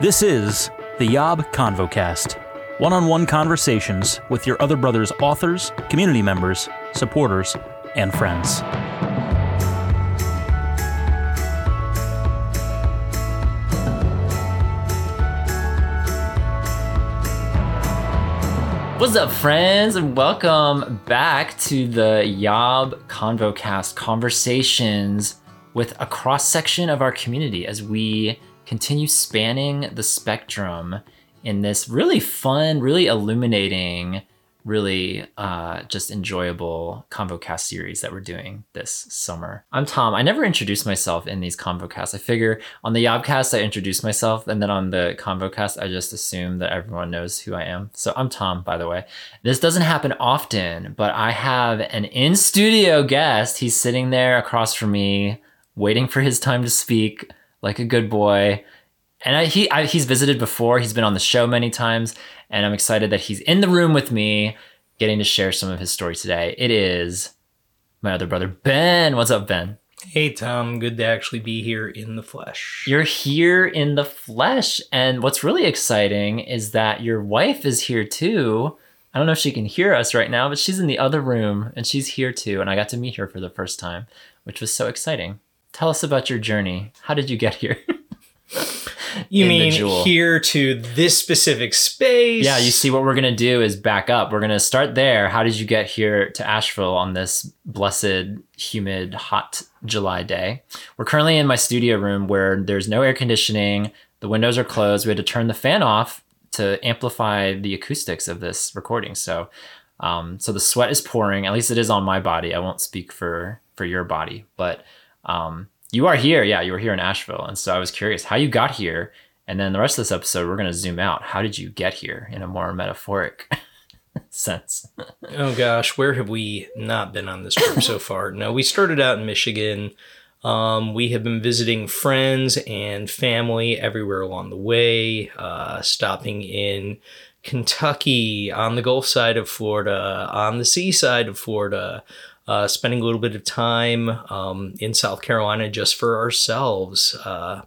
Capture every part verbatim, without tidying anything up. This is the Yob ConvoCast, one-on-one conversations with Your Other Brothers authors, community members, supporters, and friends. What's up, friends, and welcome back to the Yob ConvoCast, conversations with a cross-section of our community as we continue spanning the spectrum in this really fun, really illuminating, really uh, just enjoyable ConvoCast series that we're doing this summer. I'm Tom. I never introduce myself in these ConvoCasts. I figure on the Yobcast, I introduce myself, and then on the ConvoCast, I just assume that everyone knows who I am. So I'm Tom, by the way. This doesn't happen often, but I have an in-studio guest. He's sitting there across from me, waiting for his time to speak like a good boy. And I, he I, he's visited before. He's been on the show many times, and I'm excited that he's in the room with me, getting to share some of his story today. It is my other brother, Ben. What's up, Ben? Hey, Tom. Good to actually be here in the flesh. You're here in the flesh, and what's really exciting is that your wife is here, too. I don't know if she can hear us right now, but she's in the other room, and she's here, too, and I got to meet her for the first time, which was so exciting. Tell us about your journey. How did you get here? You mean here to this specific space? Yeah, you see, what we're going to do is back up. We're going to start there. How did you get here to Asheville on this blessed, humid, hot July day? We're currently in my studio room where there's no air conditioning. The windows are closed. We had to turn the fan off to amplify the acoustics of this recording. So um, so the sweat is pouring. At least it is on my body. I won't speak for, for your body, but... Um, you are here. Yeah, you were here in Asheville. And so I was curious how you got here. And then the rest of this episode, we're going to zoom out. How did you get here in a more metaphoric sense? Oh, gosh. Where have we not been on this trip so far? No, we started out in Michigan. Um, we have been visiting friends and family everywhere along the way, uh, stopping in Kentucky, on the Gulf side of Florida, on the seaside of Florida, Uh, spending a little bit of time um, in South Carolina just for ourselves, uh,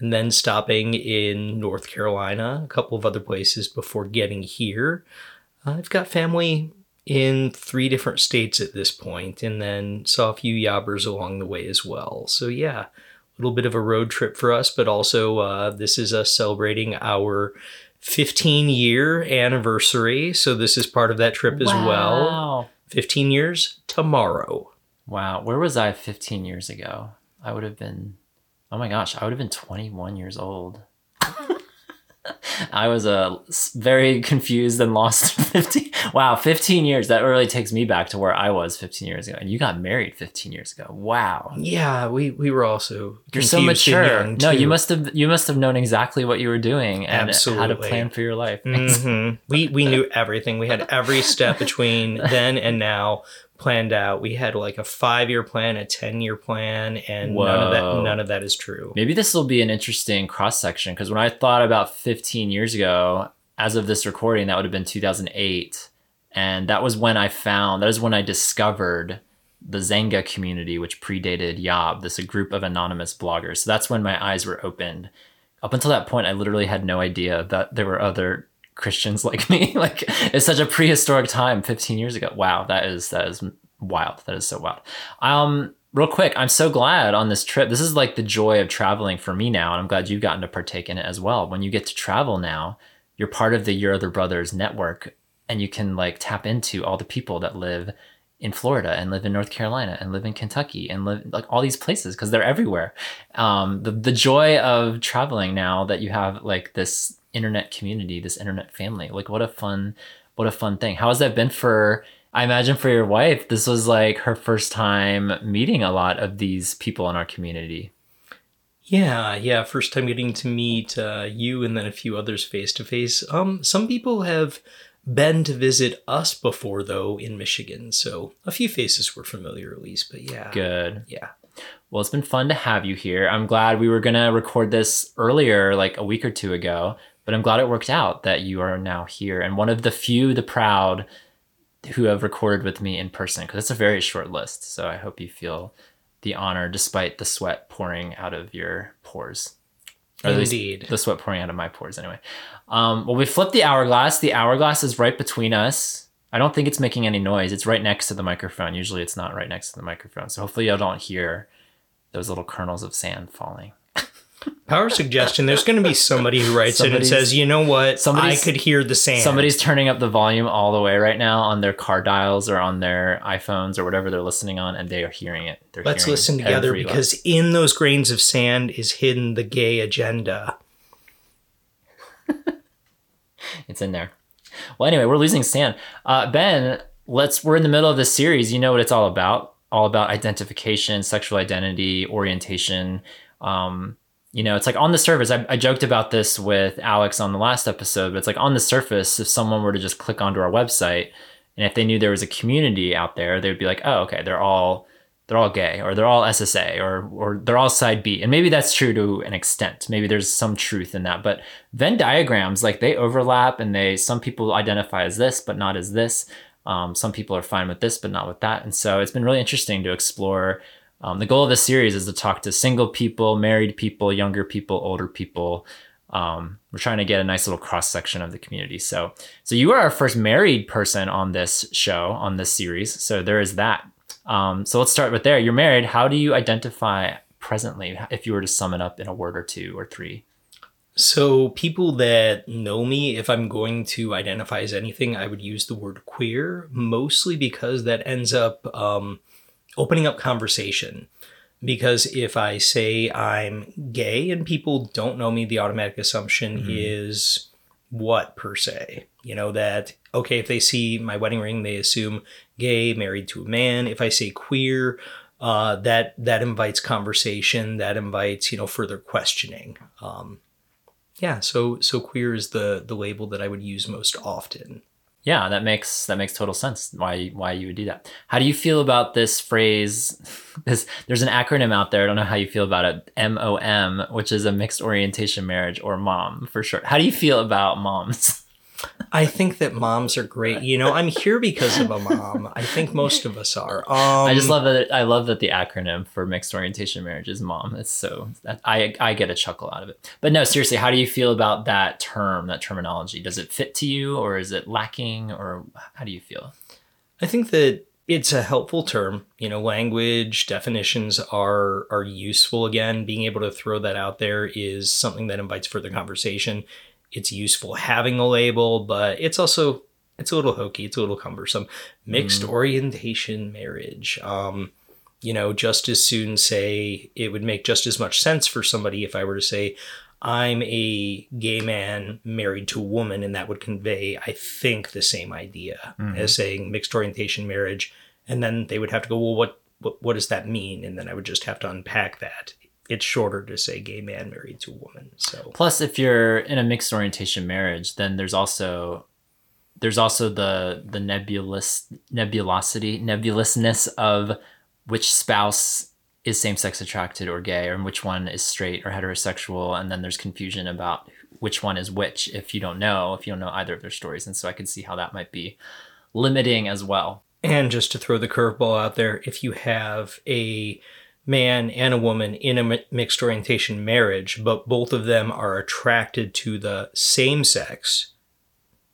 and then stopping in North Carolina, a couple of other places before getting here. Uh, I've got family in three different states at this point, and then saw a few yobbers along the way as well. So yeah, a little bit of a road trip for us, but also uh, this is us celebrating our fifteen-year anniversary. So this is part of that trip as wow. well. Wow. fifteen years tomorrow. Wow. Where was I fifteen years ago? I would have been, oh my gosh, I would have been twenty-one years old. I was uh, very confused and lost. fifteen. Wow, fifteen years. That really takes me back to where I was fifteen years ago. And you got married fifteen years ago. Wow. Yeah, we, we were also You're so mature. No, you must have you must have known exactly what you were doing and Absolutely. How to plan for your life. Mm-hmm. We we knew everything. We had every step between then and now planned out. We had like a five-year plan, a ten-year plan, and Whoa. none of that none of that is true. Maybe this will be an interesting cross-section, because when I thought about fifteen years ago, as of this recording, that would have been two thousand eight, and that was when I found, that is when I discovered the Zanga community, which predated Yob, this a group of anonymous bloggers. So that's when my eyes were opened. Up until that point, I literally had no idea that there were other Christians like me. Like, it's such a prehistoric time, fifteen years ago. Wow, that is that is wild. That is so wild. Um, real quick, I'm so glad on this trip. This is like the joy of traveling for me now, and I'm glad you've gotten to partake in it as well. When you get to travel now, you're part of the Your Other Brothers network, and you can like tap into all the people that live in Florida and live in North Carolina and live in Kentucky and live like all these places, because they're everywhere. Um, the the joy of traveling now that you have like this internet community, this internet family. Like what a fun, what a fun thing. How has that been for, I imagine for your wife, this was like her first time meeting a lot of these people in our community. Yeah, yeah. First time getting to meet uh, you and then a few others face to face. Um, some people have been to visit us before though in Michigan. So a few faces were familiar at least, but yeah. Good. Yeah. Well, it's been fun to have you here. I'm glad we were going to record this earlier, like a week or two ago, but I'm glad it worked out that you are now here. And one of the few, the proud, who have recorded with me in person, because it's a very short list. So I hope you feel the honor despite the sweat pouring out of your pores. Or Indeed. Least, that's what pouring out of my pores anyway. Um, well, we flip the hourglass. The hourglass is right between us. I don't think it's making any noise. It's right next to the microphone. Usually it's not right next to the microphone. So hopefully y'all don't hear those little kernels of sand falling. Power suggestion. There's going to be somebody who writes somebody's, it and says, you know what? I could hear the sand. Somebody's turning up the volume all the way right now on their car dials or on their iPhones or whatever they're listening on, and they are hearing it. They're Let's hearing listen together because list. in those grains of sand is hidden the gay agenda. It's in there. Well, anyway, we're losing sand. Uh, Ben, let's. We're in the middle of this series. You know what it's all about. All about identification, sexual identity, orientation. Um, you know, it's like on the surface, I, I joked about this with Alex on the last episode, but it's like on the surface, if someone were to just click onto our website and if they knew there was a community out there, they'd be like, oh, okay, they're all they're all gay or they're all S S A or or they're all side B. And maybe that's true to an extent. Maybe there's some truth in that. But Venn diagrams, like they overlap and they some people identify as this, but not as this. Um, some people are fine with this, but not with that. And so it's been really interesting to explore. Um, the goal of this series is to talk to single people, married people, younger people, older people. Um, we're trying to get a nice little cross section of the community. So, so you are our first married person on this show, on this series. So there is that. Um, so let's start with there. You're married. How do you identify presently if you were to sum it up in a word or two or three? So people that know me, if I'm going to identify as anything, I would use the word queer, mostly because that ends up um, opening up conversation. Because if I say I'm gay and people don't know me, the automatic assumption mm-hmm. is what per se? You know, that, okay, if they see my wedding ring, they assume gay, married to a man. If I say queer, uh, that, that invites conversation, that invites, you know, further questioning. Um Yeah, so so queer is the the label that I would use most often. Yeah, that makes that makes total sense. Why why you would do that? How do you feel about this phrase? This there's an acronym out there. I don't know how you feel about it. M O M, which is a mixed orientation marriage, or mom for short. How do you feel about moms? I think that moms are great. You know, I'm here because of a mom. I think most of us are. Um, I just love that. I love that the acronym for mixed orientation marriage is mom. It's so I I get a chuckle out of it. But no, seriously, how do you feel about that term, that terminology? Does it fit to you, or is it lacking, or how do you feel? I think that it's a helpful term. You know, language definitions are are useful. Again, being able to throw that out there is something that invites further conversation. It's useful having a label, but it's also, it's a little hokey. It's a little cumbersome. Mixed mm. orientation marriage. Um, you know, just as soon say, it would make just as much sense for somebody if I were to say, I'm a gay man married to a woman, and that would convey, I think, the same idea mm-hmm. as saying mixed orientation marriage. And then they would have to go, well, what, what, what does that mean? And then I would just have to unpack that. It's shorter to say gay man married to a woman. So plus, if you're in a mixed orientation marriage, then there's also there's also the the nebulous nebulosity nebulousness of which spouse is same sex attracted or gay, or which one is straight or heterosexual, and then there's confusion about which one is which if you don't know if you don't know either of their stories, and so I can see how that might be limiting as well. And just to throw the curveball out there, if you have a man and a woman in a mixed orientation marriage, but both of them are attracted to the same sex.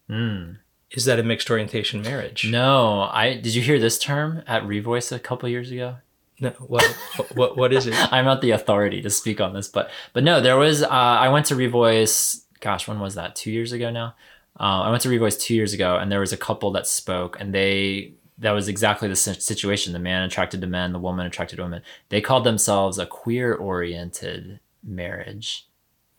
Mm. Is that a mixed orientation marriage? No, I did you hear this term at Revoice a couple years ago? No, what what, what what is it? I'm not the authority to speak on this, but but no, there was. Uh, I went to Revoice. Gosh, when was that? Two years ago now. Uh, I went to Revoice two years ago, and there was a couple that spoke, and they. That was exactly the situation. The man attracted to men, the woman attracted to women. They called themselves a queer-oriented marriage,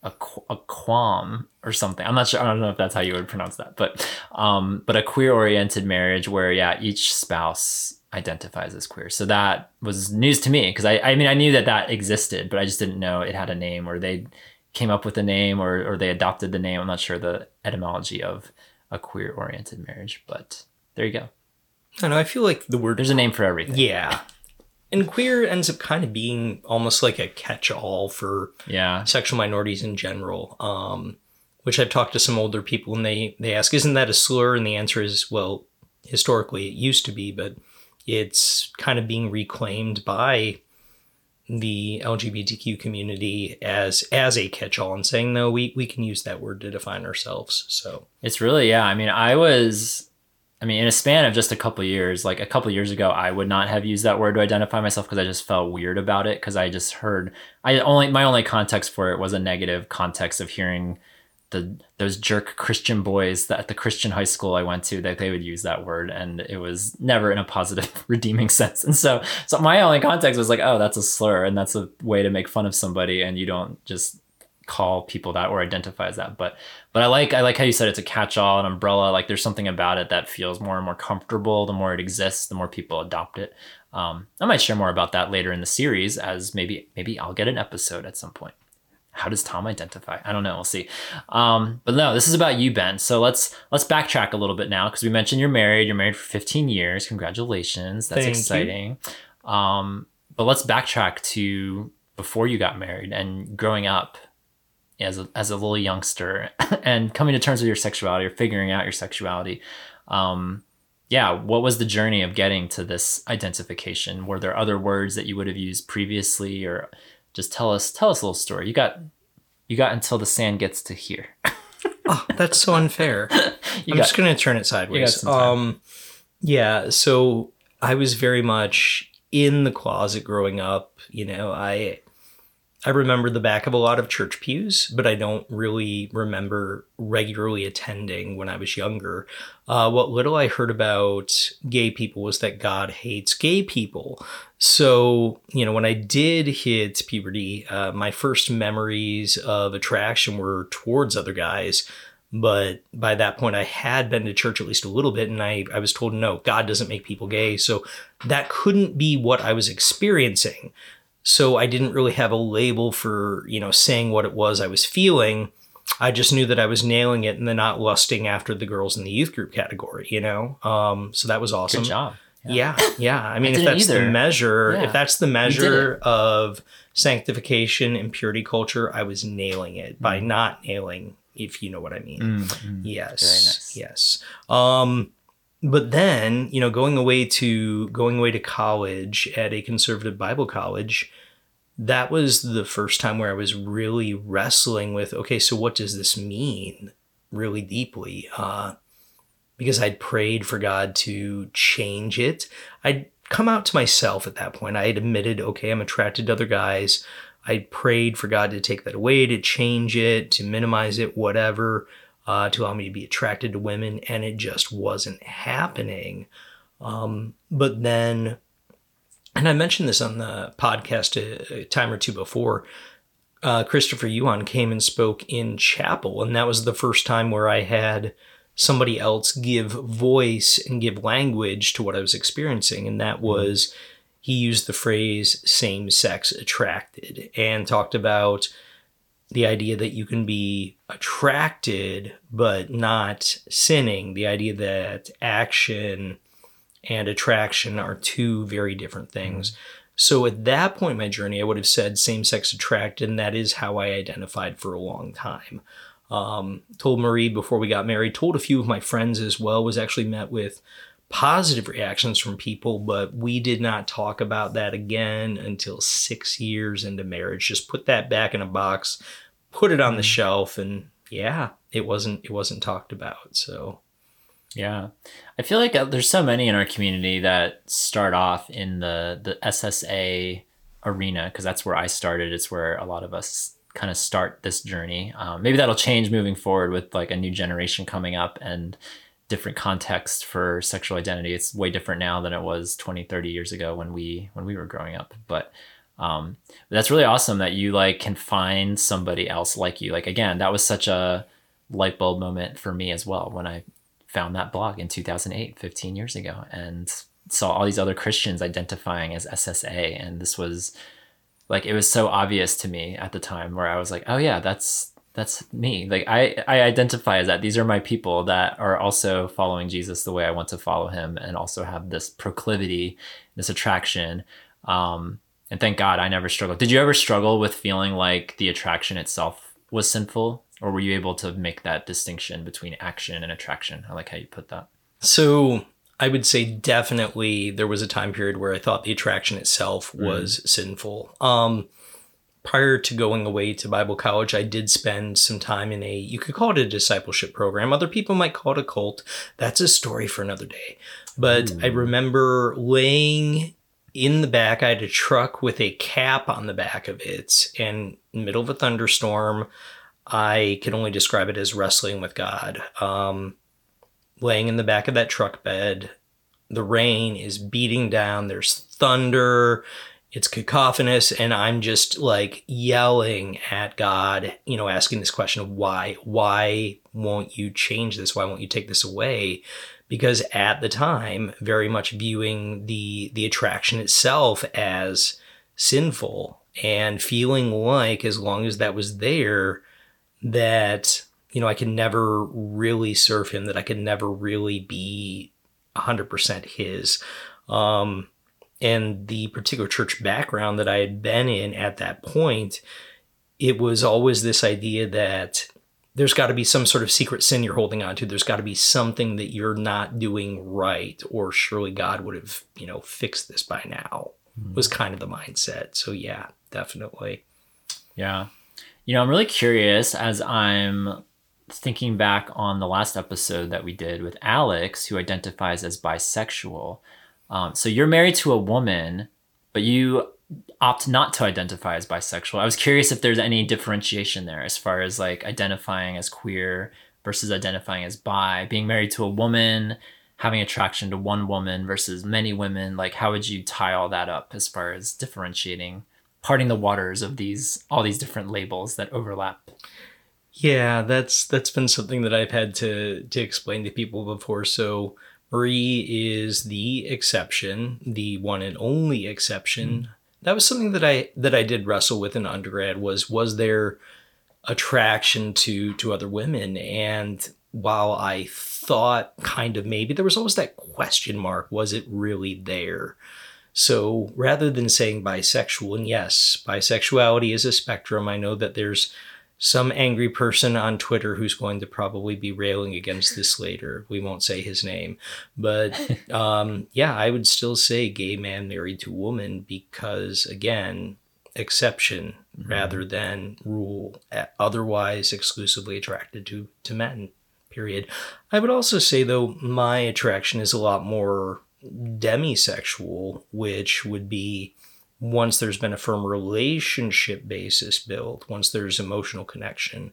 a, qu- a quam or something. I'm not sure. I don't know if that's how you would pronounce that, but um, but a queer-oriented marriage where, yeah, each spouse identifies as queer. So that was news to me because I, I mean, I knew that that existed, but I just didn't know it had a name, or they came up with a name, or or they adopted the name. I'm not sure the etymology of a queer-oriented marriage, but there you go. I don't know, I feel like the word... There's a name for everything. Yeah. And queer ends up kind of being almost like a catch-all for yeah. sexual minorities in general, um, which I've talked to some older people, and they, they ask, isn't that a slur? And the answer is, well, historically it used to be, but it's kind of being reclaimed by the L G B T Q community as as a catch-all and saying, no, we, we can use that word to define ourselves. So it's really, yeah. I mean, I was, I mean, in a span of just a couple of years, like a couple of years ago, I would not have used that word to identify myself because I just felt weird about it. Because I just heard, I only, my only context for it was a negative context of hearing the those jerk Christian boys that at the Christian high school I went to, that they would use that word, and it was never in a positive redeeming sense. And so so my only context was like, oh, that's a slur and that's a way to make fun of somebody, and you don't just call people that or identify as that. But but I like I like how you said it's a catch-all, an umbrella. Like there's something about it that feels more and more comfortable the more it exists, the more people adopt it. Um, I might share more about that later in the series, as maybe maybe I'll get an episode at some point. How does Tom identify? I don't know. We'll see. Um, but no, this is about you, Ben. So let's let's backtrack a little bit now, because we mentioned you're married. You're married for fifteen years. Congratulations. That's Thank exciting. You. Um, but let's backtrack to before you got married and growing up as a, as a little youngster and coming to terms with your sexuality or figuring out your sexuality. Um, yeah, what was the journey of getting to this identification? Were there other words that you would have used previously, or... Just tell us, tell us a little story. You got, you got until the sand gets to here. Oh, that's so unfair. I'm got, just going to turn it sideways. Um, yeah. So I was very much in the closet growing up. You know, I, I remember the back of a lot of church pews, but I don't really remember regularly attending when I was younger. Uh, what little I heard about gay people was that God hates gay people. So, you know, when I did hit puberty, uh, my first memories of attraction were towards other guys. But by that point, I had been to church at least a little bit, and I, I was told, no, God doesn't make people gay. So that couldn't be what I was experiencing. So I didn't really have a label for, you know, saying what it was I was feeling. I just knew that I was nailing it and then not lusting after the girls in the youth group category, you know? Um, so that was awesome. Good job. Yeah. Yeah. yeah. I mean, I if, that's the measure, yeah. if that's the measure, if that's the measure of sanctification and purity culture, I was nailing it mm-hmm. by not nailing, if you know what I mean. Mm-hmm. Yes. Very nice. Yes. Um, But then, you know, going away to going away to college at a conservative Bible college, that was the first time where I was really wrestling with, okay, so what does this mean really deeply? Uh, because I'd prayed for God to change it. I'd come out to myself at that point. I had admitted, okay, I'm attracted to other guys. I'd prayed for God to take that away, to change it, to minimize it, whatever. Uh, to allow me to be attracted to women, and it just wasn't happening. Um, but then, and I mentioned this on the podcast a, a time or two before, uh, Christopher Yuan came and spoke in chapel, and that was the first time where I had somebody else give voice and give language to what I was experiencing, and that was, he used the phrase same-sex attracted, and talked about the idea that you can be attracted but not sinning, the idea that action and attraction are two very different things. Mm-hmm. So at that point in my journey, I would have said same-sex attracted, and that is how I identified for a long time. Um, told Marie before we got married, told a few of my friends as well, was actually met with positive reactions from people, but we did not talk about that again until six years into marriage. Just put that back in a box, put it on the shelf, and yeah, it wasn't it wasn't talked about. So yeah, I feel like there's so many in our community that start off in the the S S A arena, because that's where I started. It's where a lot of us kind of start this journey. Um, maybe that'll change moving forward with like a new generation coming up and different context for sexual identity. It's way different now than it was twenty, thirty years ago when we when we were growing up. But um, that's really awesome that you like can find somebody else like you. Like, again, that was such a light bulb moment for me as well when I found that blog in two thousand eight, fifteen years ago, and saw all these other Christians identifying as S S A. And this was like, it was so obvious to me at the time where I was like, oh yeah, that's That's me. Like I, I identify as that. These are my people that are also following Jesus the way I want to follow him, and also have this proclivity, this attraction. Um, and thank God I never struggled. Did you ever struggle with feeling like the attraction itself was sinful, or were you able to make that distinction between action and attraction? I like how you put that. So I would say definitely there was a time period where I thought the attraction itself was mm. sinful. Um, prior to going away to Bible college, I did spend some time in a, you could call it a discipleship program. Other people might call it a cult. That's a story for another day. But mm. I remember laying in the back, I had a truck with a cap on the back of it, and in the middle of a thunderstorm, I can only describe it as wrestling with God. Um, laying in the back of that truck bed, the rain is beating down, there's thunder, it's cacophonous, and I'm just like yelling at God, you know, asking this question of why, why won't you change this? Why won't you take this away? Because at the time, very much viewing the the attraction itself as sinful and feeling like as long as that was there, that, you know, I could never really serve him, that I could never really be one hundred percent his. Um, and the particular church background that I had been in at that point, it was always this idea that there's got to be some sort of secret sin you're holding on to. There's got to be something that you're not doing right, or surely God would have, you know, fixed this by now, mm-hmm. was kind of the mindset. So yeah, definitely. Yeah. You know, I'm really curious as I'm thinking back on the last episode that we did with Alex, who identifies as bisexual. Um, so you're married to a woman, but you opt not to identify as bisexual. I was curious if there's any differentiation there as far as like identifying as queer versus identifying as bi, being married to a woman, having attraction to one woman versus many women. Like, how would you tie all that up as far as differentiating, parting the waters of these, all these different labels that overlap? Yeah, that's that's been something that I've had to to explain to people before. So Marie is the exception, the one and only exception. Mm-hmm. That was something that I that I did wrestle with in undergrad, was was there attraction to to other women? And while I thought kind of maybe, there was always that question mark, was it really there? So rather than saying bisexual, and yes, bisexuality is a spectrum. I know that there's some angry person on Twitter who's going to probably be railing against this later. We won't say his name. But um, yeah, I would still say gay man married to woman, because, again, exception mm-hmm. rather than rule, otherwise exclusively attracted to, to men, period. I would also say, though, my attraction is a lot more demisexual, which would be once there's been a firm relationship basis built, once there's emotional connection,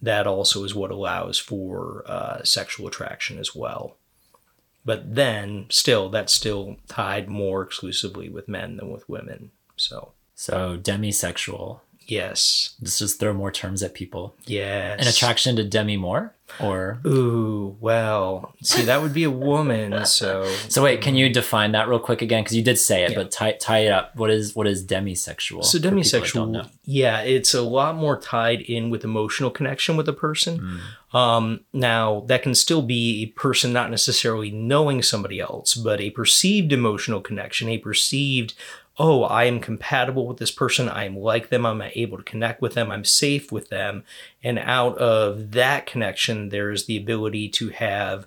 that also is what allows for uh, sexual attraction as well. But then still, that's still tied more exclusively with men than with women. So, so demisexual. Yes. Let's just throw more terms at people. Yes. An attraction to demi more, or? Ooh, well, see, that would be a woman, so. So wait, can you define that real quick again? Because you did say it, yeah. but tie, tie it up. What is what is demisexual? So demisexual, yeah, it's a lot more tied in with emotional connection with a person. Mm. Um, now, that can still be a person not necessarily knowing somebody else, but a perceived emotional connection, a perceived, oh, I am compatible with this person, I'm like them, I'm able to connect with them, I'm safe with them. And out of that connection, there's the ability to have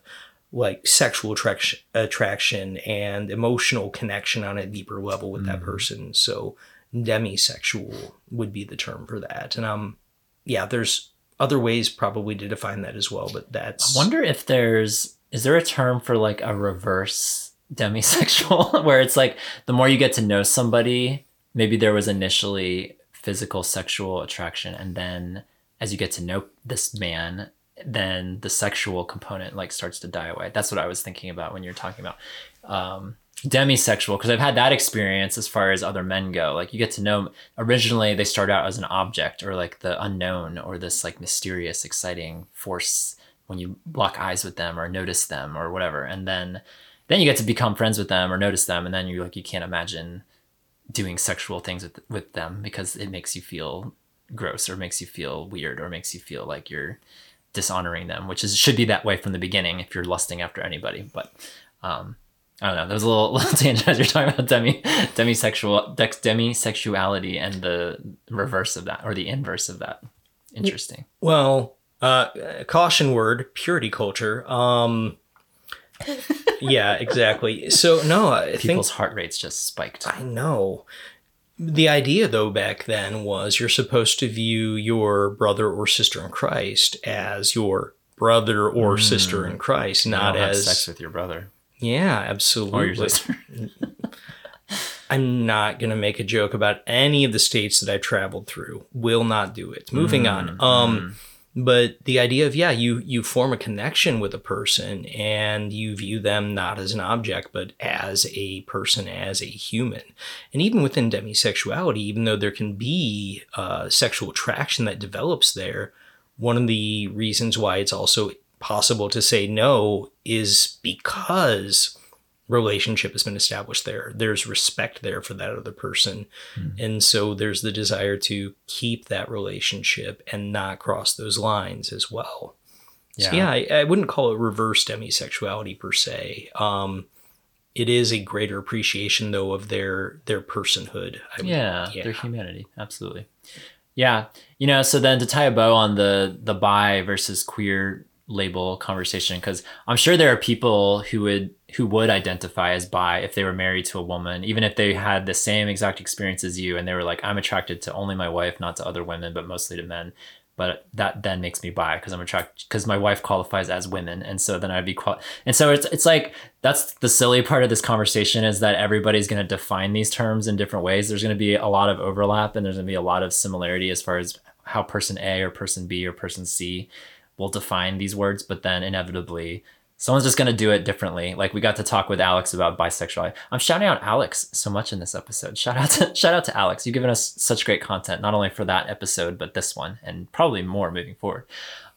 like sexual attraction, attraction and emotional connection on a deeper level with mm. that person. So demisexual would be the term for that. And um, yeah, there's other ways probably to define that as well, but that's... I wonder if there's, is there a term for like a reverse demisexual where it's like the more you get to know somebody, maybe there was initially physical sexual attraction, and then as you get to know this man, then the sexual component like starts to die away. That's what I was thinking about when you're talking about um demisexual, because I've had that experience as far as other men go. Like, you get to know, originally they start out as an object, or like the unknown, or this like mysterious exciting force when you lock eyes with them or notice them or whatever, and then Then you get to become friends with them or notice them, and then you're like, you can't imagine doing sexual things with with them because it makes you feel gross, or makes you feel weird, or makes you feel like you're dishonoring them, which is should be that way from the beginning if you're lusting after anybody. But um, I don't know. There was a little, little tangent as you're talking about demi demisexual de- demisexuality and the reverse of that, or the inverse of that. Interesting. Well, uh, caution word: purity culture. Um, Yeah, exactly. So, no, I People's think... People's heart rates just spiked. I know. The idea, though, back then was you're supposed to view your brother or sister in Christ as your brother or mm. sister in Christ, not as... have sex with your brother. Yeah, absolutely. Or your sister. I'm not going to make a joke about any of the states that I've traveled through. Will not do it. Moving mm, on. Um, mm. But the idea of, yeah, you you form a connection with a person and you view them not as an object, but as a person, as a human. And even within demisexuality, even though there can be uh, sexual attraction that develops there, one of the reasons why it's also possible to say no is because... relationship has been established there. There's respect there for that other person. Mm-hmm. And so there's the desire to keep that relationship and not cross those lines as well. Yeah. So yeah, I, I wouldn't call it reverse demisexuality per se. Um, it is a greater appreciation though of their, their personhood. I, yeah, yeah. Their humanity. Absolutely. Yeah. You know, so then to tie a bow on the, the bi versus queer label conversation, because I'm sure there are people who would who would identify as bi if they were married to a woman, even if they had the same exact experience as you and they were like, I'm attracted to only my wife, not to other women, but mostly to men. But that then makes me bi because I'm attracted because my wife qualifies as women. And so then I'd be qual and so it's it's like that's the silly part of this conversation, is that everybody's going to define these terms in different ways. There's going to be a lot of overlap and there's going to be a lot of similarity as far as how person A or person B or person C will define these words, but then inevitably someone's just going to do it differently. Like we got to talk with Alex about bisexuality. I'm shouting out Alex so much in this episode. Shout out to, shout out to Alex. You've given us such great content, not only for that episode, but this one and probably more moving forward.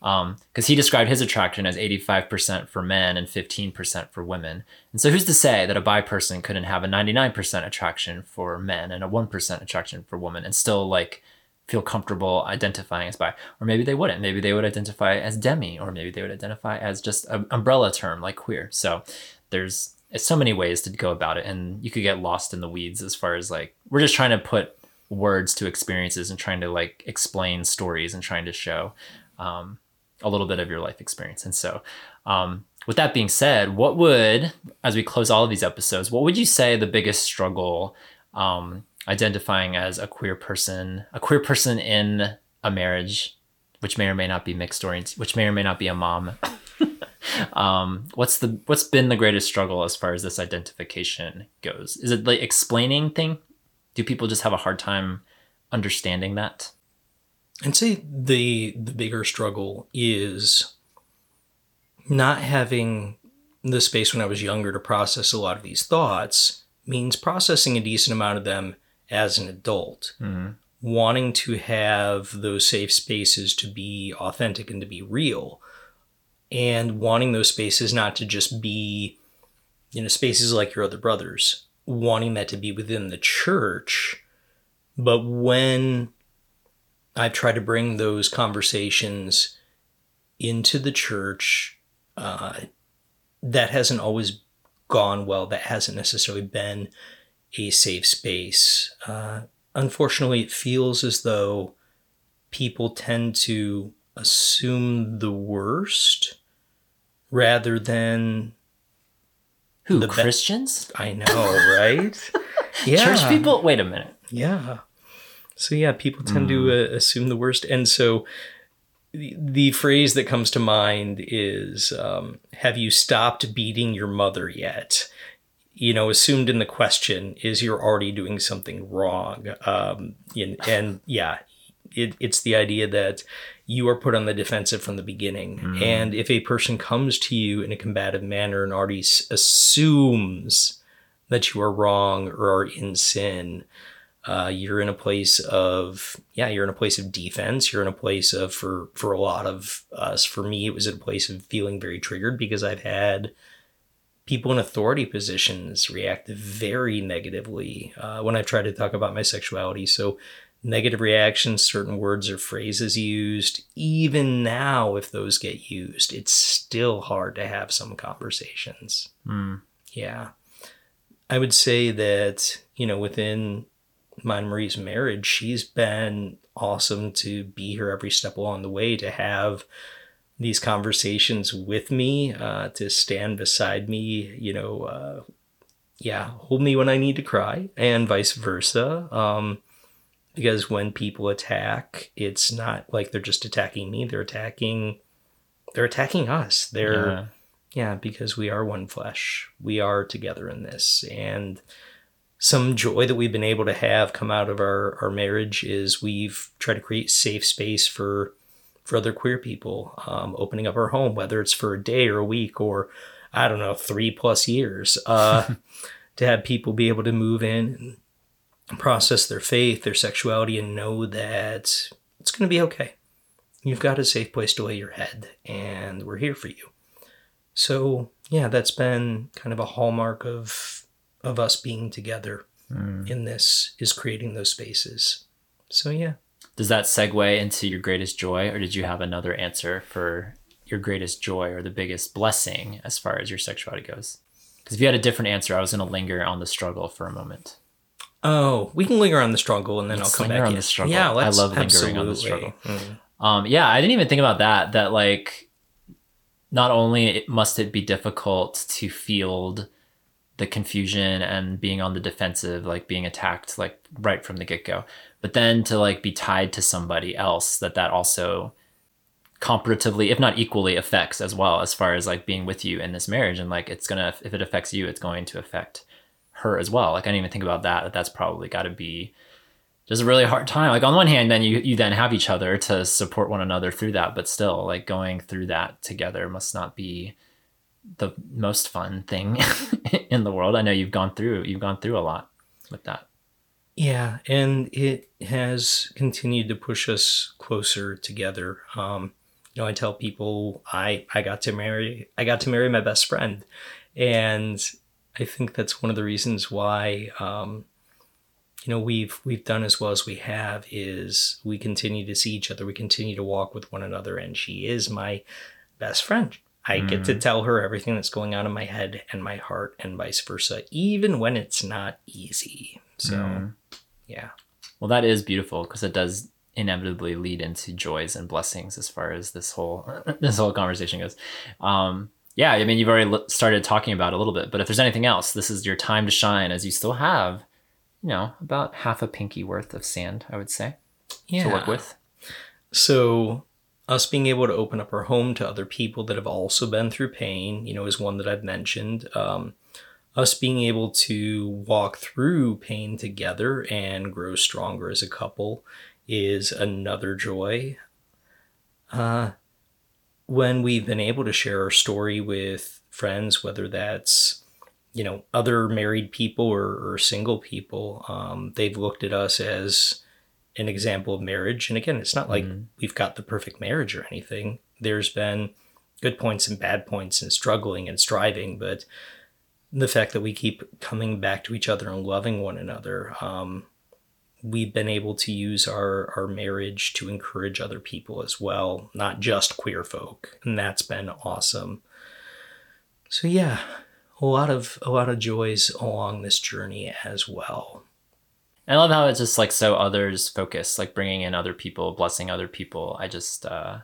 Um, because he described his attraction as eighty-five percent for men and fifteen percent for women. And so who's to say that a bi person couldn't have a ninety-nine percent attraction for men and a one percent attraction for women and still like feel comfortable identifying as bi? Or maybe they wouldn't. Maybe they would identify as demi, or maybe they would identify as just an umbrella term like queer. So there's so many ways to go about it, and you could get lost in the weeds as far as like, we're just trying to put words to experiences and trying to like explain stories and trying to show um, a little bit of your life experience. And so um, with that being said, what would, as we close all of these episodes, what would you say the biggest struggle um, identifying as a queer person, a queer person in a marriage, which may or may not be mixed orient, which may or may not be a mom. um, what's the what's been the greatest struggle as far as this identification goes? Is it the explaining thing? Do people just have a hard time understanding that? I'd say the the bigger struggle is not having the space when I was younger to process a lot of these thoughts, means processing a decent amount of them as an adult, mm-hmm. wanting to have those safe spaces to be authentic and to be real, and wanting those spaces not to just be, you know, spaces like Your Other Brothers, wanting that to be within the church. But when I've tried to bring those conversations into the church, uh, that hasn't always gone well. That hasn't necessarily been a safe space. Uh, unfortunately, it feels as though people tend to assume the worst rather than who the Christians. Be- I know, right? Yeah, church people. Wait a minute. Yeah. So yeah, people tend mm. to uh, assume the worst, and so the, the phrase that comes to mind is, um, "Have you stopped beating your mother yet?" You know, assumed in the question is you're already doing something wrong. Um, and, and yeah, it, it's the idea that you are put on the defensive from the beginning. Mm-hmm. And if a person comes to you in a combative manner and already s- assumes that you are wrong or are in sin, uh, you're in a place of, yeah, you're in a place of defense. You're in a place of, for, for a lot of us, for me, it was a place of feeling very triggered because I've had people in authority positions react very negatively uh, when I try to talk about my sexuality. So negative reactions, certain words or phrases used, even now, if those get used, it's still hard to have some conversations. Mm. Yeah. I would say that, you know, within my and Marie's marriage, she's been awesome to be here every step along the way, to have these conversations with me, uh, to stand beside me, you know, uh, yeah, hold me when I need to cry, and vice versa. Um, because when people attack, it's not like they're just attacking me. They're attacking, they're attacking us. They're, yeah. Yeah, because we are one flesh. We are together in this. And some joy that we've been able to have come out of our, our marriage is we've tried to create safe space for, for other queer people, um, opening up our home, whether it's for a day or a week or, I don't know, three plus years, uh, to have people be able to move in and process their faith, their sexuality, and know that it's going to be okay. You've got a safe place to lay your head, and we're here for you. So, yeah, that's been kind of a hallmark of of us being together mm. in this, is creating those spaces. So, yeah. Does that segue into your greatest joy, or did you have another answer for your greatest joy or the biggest blessing as far as your sexuality goes? Because if you had a different answer, I was going to linger on the struggle for a moment. Oh, we can linger on the struggle, and then let's I'll come linger back on in. The struggle. Yeah, let's, I love lingering absolutely. On the struggle. Mm. Um, yeah, I didn't even think about that, that like... Not only must it be difficult to field the confusion and being on the defensive, like being attacked, like right from the get-go, but then to like be tied to somebody else that that also comparatively, if not equally, affects as well, as far as like being with you in this marriage. And like, it's gonna, if it affects you, it's going to affect her as well. Like I didn't even think about that. That's probably gotta be just a really hard time. Like on one hand, then you, you then have each other to support one another through that, but still like going through that together must not be the most fun thing in the world. I know you've gone through, you've gone through a lot with that. Yeah. And it has continued to push us closer together. Um, you know, I tell people I, I got to marry, I got to marry my best friend. And I think that's one of the reasons why, um, you know, we've we've done as well as we have is we continue to see each other. We continue to walk with one another. And she is my best friend. I mm. get to tell her everything that's going on in my head and my heart and vice versa, even when it's not easy. So, mm. yeah. Well, that is beautiful because it does inevitably lead into joys and blessings as far as this whole this whole conversation goes. Um, yeah, I mean, you've already started talking about it a little bit, but if there's anything else, this is your time to shine, as you still have, you know, about half a pinky worth of sand, I would say, yeah. to work with. So us being able to open up our home to other people that have also been through pain, you know, is one that I've mentioned. Um, us being able to walk through pain together and grow stronger as a couple is another joy. Uh, when we've been able to share our story with friends, whether that's, you know, other married people or, or single people, um, they've looked at us as an example of marriage. And again, it's not like mm-hmm. we've got the perfect marriage or anything. There's been good points and bad points and struggling and striving, but the fact that we keep coming back to each other and loving one another, um, we've been able to use our, our marriage to encourage other people as well, not just queer folk. And that's been awesome. So yeah. A lot of a lot of joys along this journey as well. I love how it's just like so others focused, like bringing in other people, blessing other people. I just uh,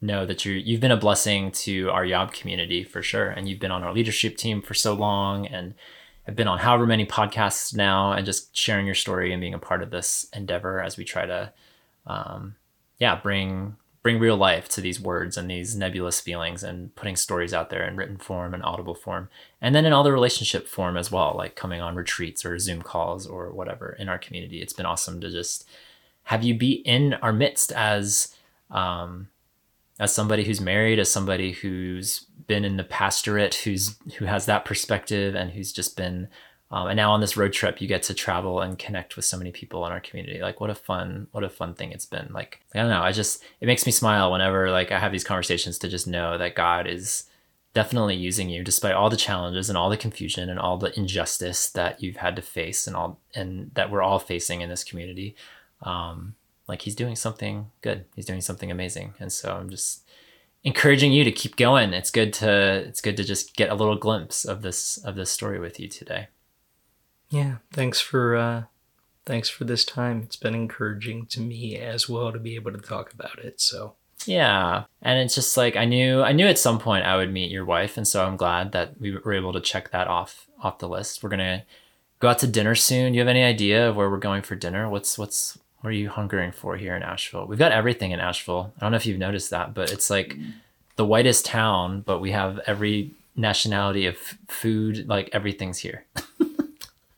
know that you you've been a blessing to our Yob community for sure, and you've been on our leadership team for so long, and I've been on however many podcasts now, and just sharing your story and being a part of this endeavor as we try to, um, yeah, bring. bring real life to these words and these nebulous feelings, and putting stories out there in written form and audible form, and then in all the relationship form as well, like coming on retreats or Zoom calls or whatever in our community. It's been awesome to just have you be in our midst as um as somebody who's married, as somebody who's been in the pastorate, who's who has that perspective, and who's just been um, and now on this road trip, you get to travel and connect with so many people in our community. Like what a fun, what a fun thing it's been. Like, I don't know. I just, it makes me smile whenever like I have these conversations, to just know that God is definitely using you despite all the challenges and all the confusion and all the injustice that you've had to face and all, and that we're all facing in this community. Um, like he's doing something good. He's doing something amazing. And so I'm just encouraging you to keep going. It's good to, it's good to just get a little glimpse of this, of this story with you today. Yeah, thanks for uh, thanks for this time. It's been encouraging to me as well to be able to talk about it. So Yeah. And it's just like, I knew I knew at some point I would meet your wife. And so I'm glad that we were able to check that off off the list. We're going to go out to dinner soon. Do you have any idea of where we're going for dinner? What's what's what are you hungering for here in Asheville? We've got everything in Asheville. I don't know if you've noticed that, but it's like the whitest town, but we have every nationality of food. Like everything's here.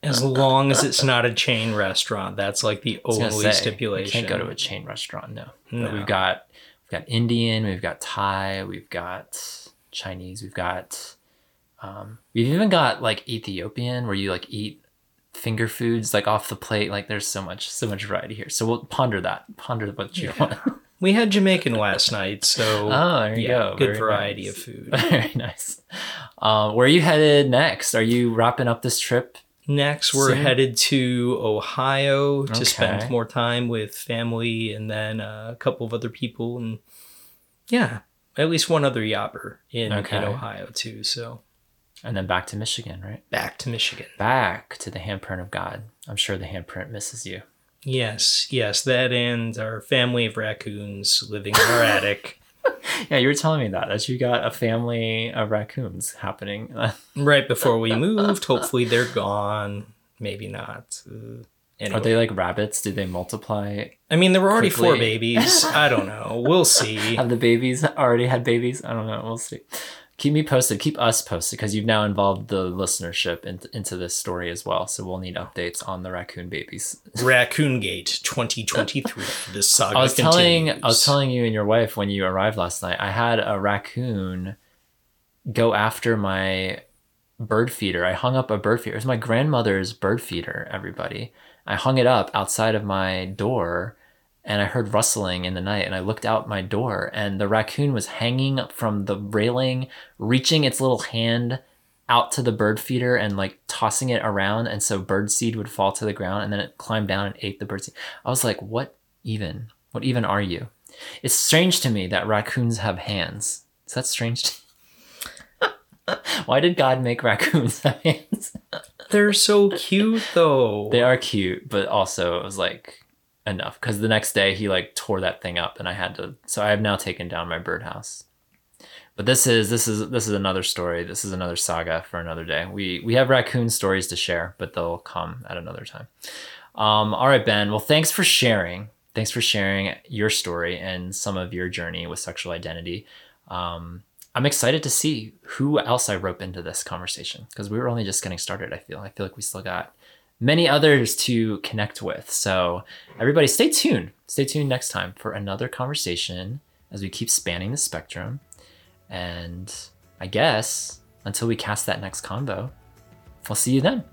As long as it's not a chain restaurant, that's like the only say, stipulation. Can't go to a chain restaurant, no. no. But we've got we've got Indian, we've got Thai, we've got Chinese, we've got um, we've even got like Ethiopian, where you like eat finger foods like off the plate. Like there's so much so much variety here. So we'll ponder that. Ponder what you yeah. want. We had Jamaican last night, so oh, there you yeah, go. Good Very variety nice. Of food. Very nice. Um, where are you headed next? Are you wrapping up this trip? Next, we're Soon. headed to Ohio to okay. spend more time with family and then uh, a couple of other people. And yeah, at least one other yobber in, okay. in Ohio too. So, and then back to Michigan, right? Back to Michigan. Back to the handprint of God. I'm sure the handprint misses you. Yes, yes. That and our family of raccoons living in our attic. Yeah, you were telling me that, that you got a family of raccoons happening. Right before we moved. Hopefully they're gone. Maybe not. Uh, anyway. Are they like rabbits? Did they multiply? I mean, there were already quickly? four babies. I don't know. We'll see. Have the babies already had babies? I don't know. We'll see. Keep me posted. Keep us posted, because you've now involved the listenership in, into this story as well. So we'll need updates on the raccoon babies. Raccoon Gate twenty twenty-three. This saga I was continues. telling I was telling you and your wife when you arrived last night, I had a raccoon go after my bird feeder. I hung up a bird feeder. It was my grandmother's bird feeder, everybody. I hung it up outside of my door. And I heard rustling in the night, and I looked out my door, and the raccoon was hanging from the railing, reaching its little hand out to the bird feeder and like tossing it around. And so bird seed would fall to the ground, and then it climbed down and ate the bird seed. I was like, what even? What even are you? It's strange to me that raccoons have hands. Is that strange to you? Why did God make raccoons have hands? They're so cute, though. They are cute, but also it was like... enough, because the next day he like tore that thing up, and I had to, so I have now taken down my birdhouse. But this is this is this is another story. This is another saga for another day. We we have raccoon stories to share, but they'll come at another time. Um, all right, Ben. Well, thanks for sharing. Thanks for sharing your story and some of your journey with sexual identity. Um, I'm excited to see who else I rope into this conversation, because we were only just getting started. I feel I feel like we still got many others to connect with. So everybody stay tuned. Stay tuned next time for another conversation as we keep spanning the spectrum. And I guess until we cast that next convo, we'll see you then.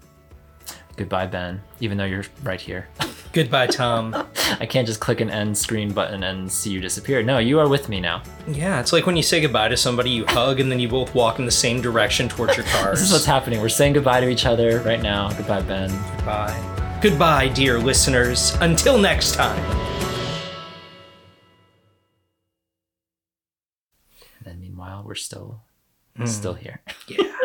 Goodbye, Ben, even though you're right here. Goodbye, Tom. I can't just click an end screen button and see you disappear. No, you are with me now. Yeah, it's like when you say goodbye to somebody, you hug, and then you both walk in the same direction towards your cars. This is what's happening. We're saying goodbye to each other right now. Goodbye, Ben. Goodbye. Goodbye, dear listeners. Until next time. And then meanwhile, we're still, mm. still here. Yeah.